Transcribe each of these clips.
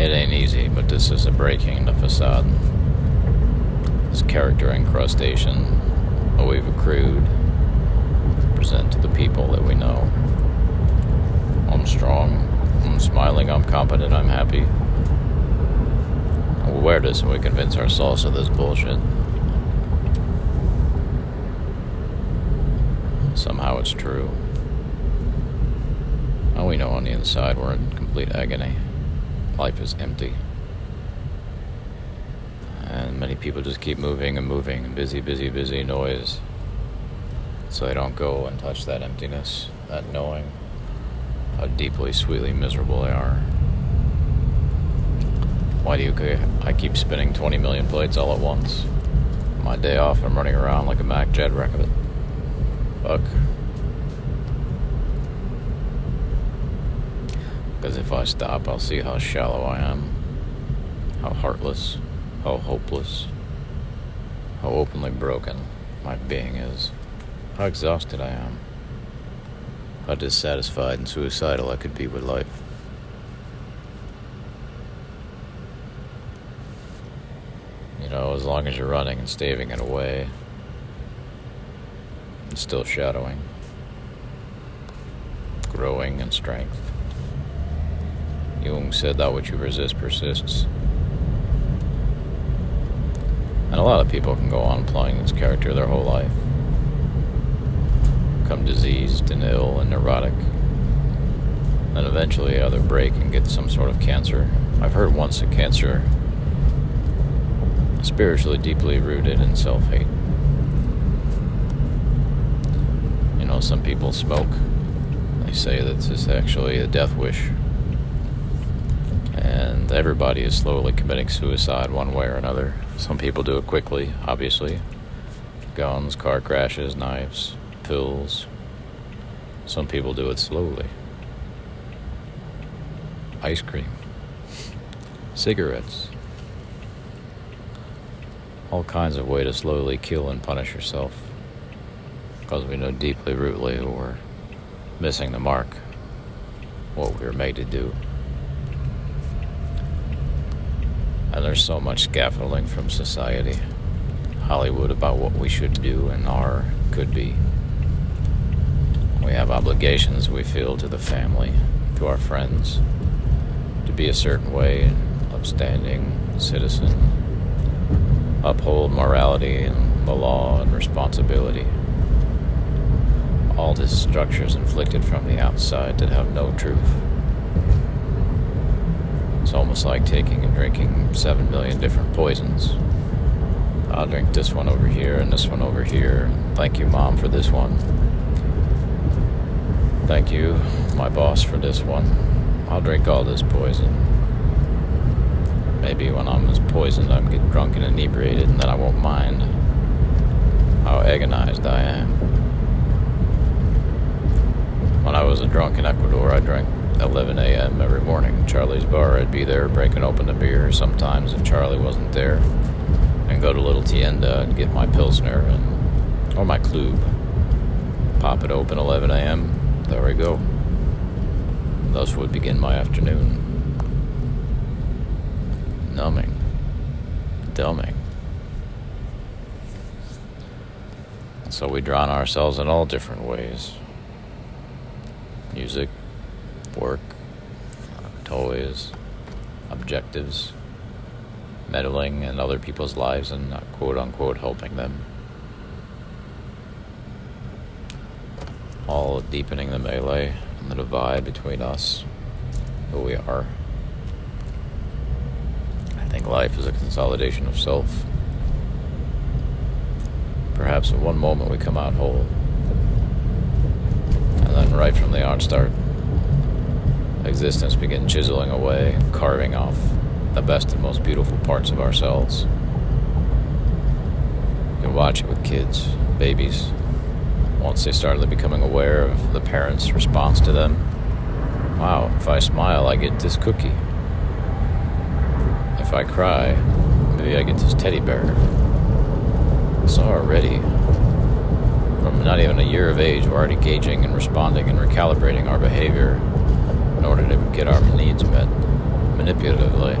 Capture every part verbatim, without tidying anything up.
It ain't easy, but this is a breaking in the facade. This character incrustation that we've accrued to present to the people that we know. I'm strong, I'm smiling, I'm competent, I'm happy. We'll wear this and we convince ourselves of this bullshit. Somehow it's true. Now we know on the inside we're in complete agony. Life is empty. And many people just keep moving and moving and busy, busy, busy noise. So they don't go and touch that emptiness, not knowing how deeply, sweetly miserable they are. Why do you, I keep spinning twenty million plates all at once? My day off, I'm running around like a Mack Jet rabbit. Fuck. Because if I stop, I'll see how shallow I am, how heartless, how hopeless, how openly broken my being is, how exhausted I am, how dissatisfied and suicidal I could be with life. You know, as long as you're running and staving it away, and still shadowing, growing in strength. Jung said that what you resist persists. And a lot of people can go on applying this character their whole life. Become diseased and ill and neurotic. And eventually either break and get some sort of cancer. I've heard once that cancer is spiritually deeply rooted in self-hate. You know, some people smoke. They say that this is actually a death wish. And everybody is slowly committing suicide one way or another. Some people do it quickly, obviously. Guns, car crashes, knives, pills. Some people do it slowly. Ice cream. Cigarettes. All kinds of ways to slowly kill and punish yourself. Because we know deeply, rootly, who we're missing the mark. What we were made to do. And there's so much scaffolding from society, Hollywood, about what we should do and are, could be. We have obligations we feel to the family, to our friends, to be a certain way, an upstanding citizen, uphold morality and the law and responsibility. All these structures inflicted from the outside that have no truth. It's almost like taking and drinking seven million different poisons. I'll drink this one over here and this one over here. Thank you, Mom, for this one. Thank you, my boss, for this one. I'll drink all this poison. Maybe when I'm as poisoned, I'm get drunk and inebriated, and then I won't mind how agonized I am. When I was a drunk in Ecuador, I drank eleven a.m. every morning. Charlie's bar, I'd be there breaking open the beer sometimes if Charlie wasn't there, and go to Little Tienda and get my Pilsner and or my Klub. Pop it open eleven a.m. There we go. Thus would begin my afternoon. Numbing. Dumbing. And so we drown ourselves in all different ways. Music, work, toys, objectives, meddling in other people's lives and not quote-unquote helping them. All deepening the melee and the divide between us, who we are. I think life is a consolidation of self. Perhaps at one moment we come out whole, and then right from the outstart, existence begin chiseling away and carving off the best and most beautiful parts of ourselves. You can watch it with kids, babies. Once they start becoming aware of the parents' response to them, wow, if I smile, I get this cookie. If I cry, maybe I get this teddy bear. So already, from not even a year of age, we're already gauging and responding and recalibrating our behavior in order to get our needs met, manipulatively.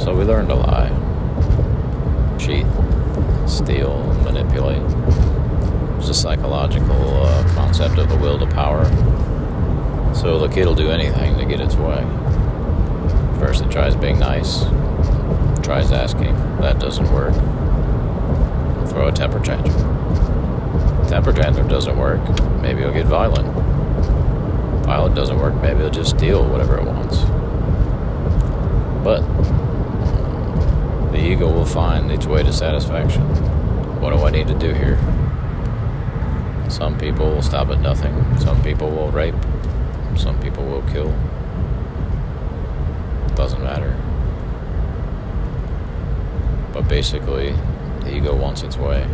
So we learn to lie, cheat, steal, manipulate. It's a psychological uh, concept of the will to power. So the kid will do anything to get its way. First it tries being nice, tries asking. That doesn't work. Throw a temper tantrum. Temper tantrum doesn't work. Maybe it'll get violent. Violent doesn't work. Maybe it'll just steal whatever it wants. But the ego will find its way to satisfaction. What do I need to do here? Some people will stop at nothing. Some people will rape. Some people will kill. Doesn't matter. But basically, the ego wants its way.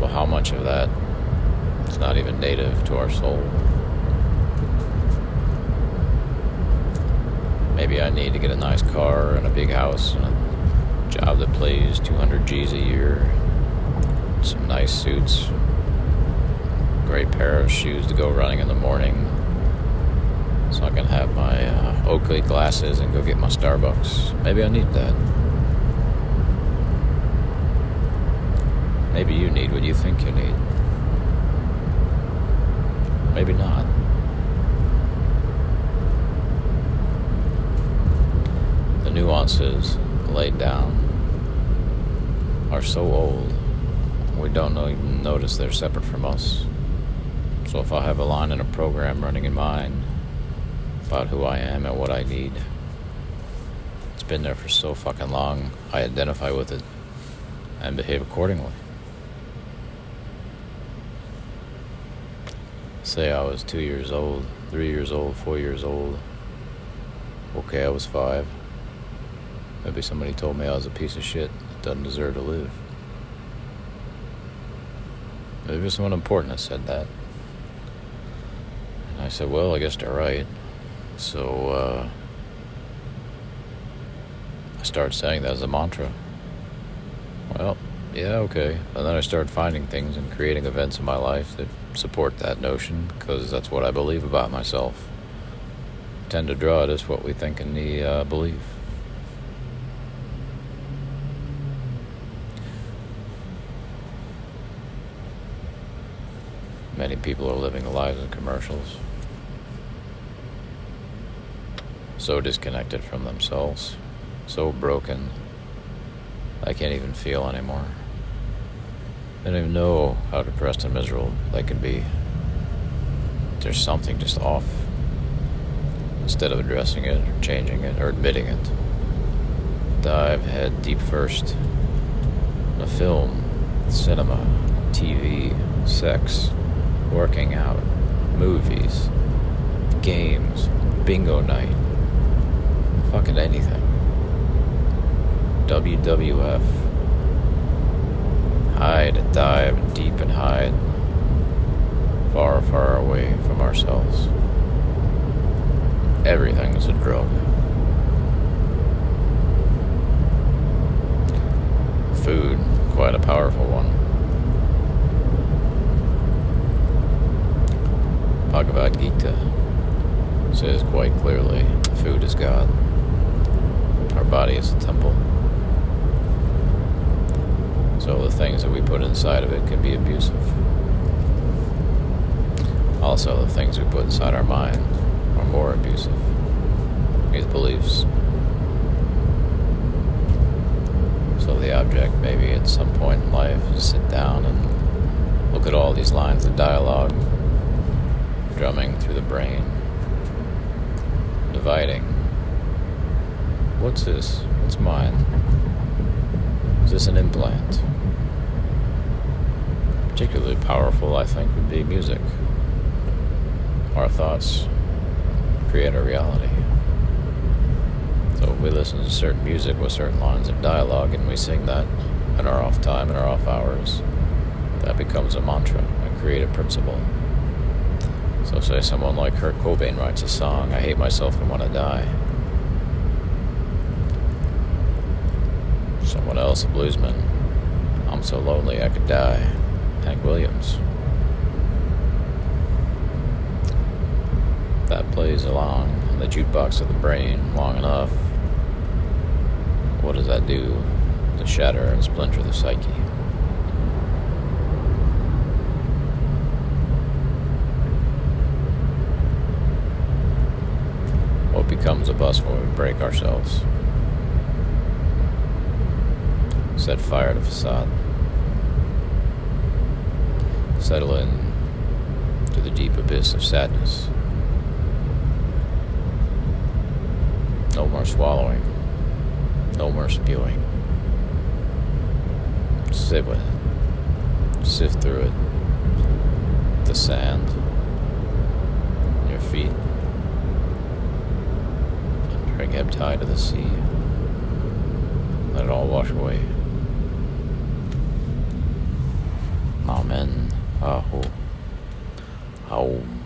Well, how much of that is not even native to our soul? Maybe I need to get a nice car and a big house and a job that pays two hundred G's a year, some nice suits, a great pair of shoes to go running in the morning, so I can have my uh, Oakley glasses and go get my Starbucks. Maybe I need that. Maybe you need what you think you need. Maybe not. The nuances laid down are so old, we don't even notice they're separate from us. So if I have a line in a program running in mind about who I am and what I need, it's been there for so fucking long, I identify with it and behave accordingly. Say I was two years old, three years old, four years old. Okay, I was five. Maybe somebody told me I was a piece of shit that doesn't deserve to live. Maybe someone important that said that. And I said, well, I guess they're right. So, uh, I started saying that as a mantra. Well, yeah, okay. And then I started finding things and creating events in my life that support that notion, because that's what I believe about myself. Tend to draw it as what we think and the uh, belief. Many people are living lives in commercials, so disconnected from themselves, so broken, I can't even feel anymore. They don't even know how depressed and miserable they can be. There's something just off. Instead of addressing it, or changing it, or admitting it, dive head deep first. In a film, cinema, T V, sex, working out, movies, games, bingo night, fucking anything. W W F. Hide, dive deep and hide, far, far away from ourselves. Everything is a drug. Food, quite a powerful one. Bhagavad Gita says quite clearly, food is God. Our body is a temple. So the things that we put inside of it can be abusive. Also, the things we put inside our mind are more abusive. These beliefs. So the object, maybe at some point in life, is sit down and look at all these lines of dialogue drumming through the brain, dividing. What's this? What's mine? Is this an implant? Particularly powerful, I think, would be music. Our thoughts create our reality. So if we listen to certain music with certain lines of dialogue and we sing that in our off time, in our off hours, that becomes a mantra, a creative principle. So say someone like Kurt Cobain writes a song, I hate myself and want to die. Someone else, a bluesman, I'm so lonely I could die, Hank Williams. ways along the jukebox of the brain long enough, what does that do to shatter and splinter the psyche? What becomes of us when we break ourselves? Set fire to facade. Settle in to the deep abyss of sadness. No more swallowing. No more spewing. Sit with it. Sift through it. The sand. Your feet. And drink ebb tide to the sea. Let it all wash away. Amen. Aho. Aum.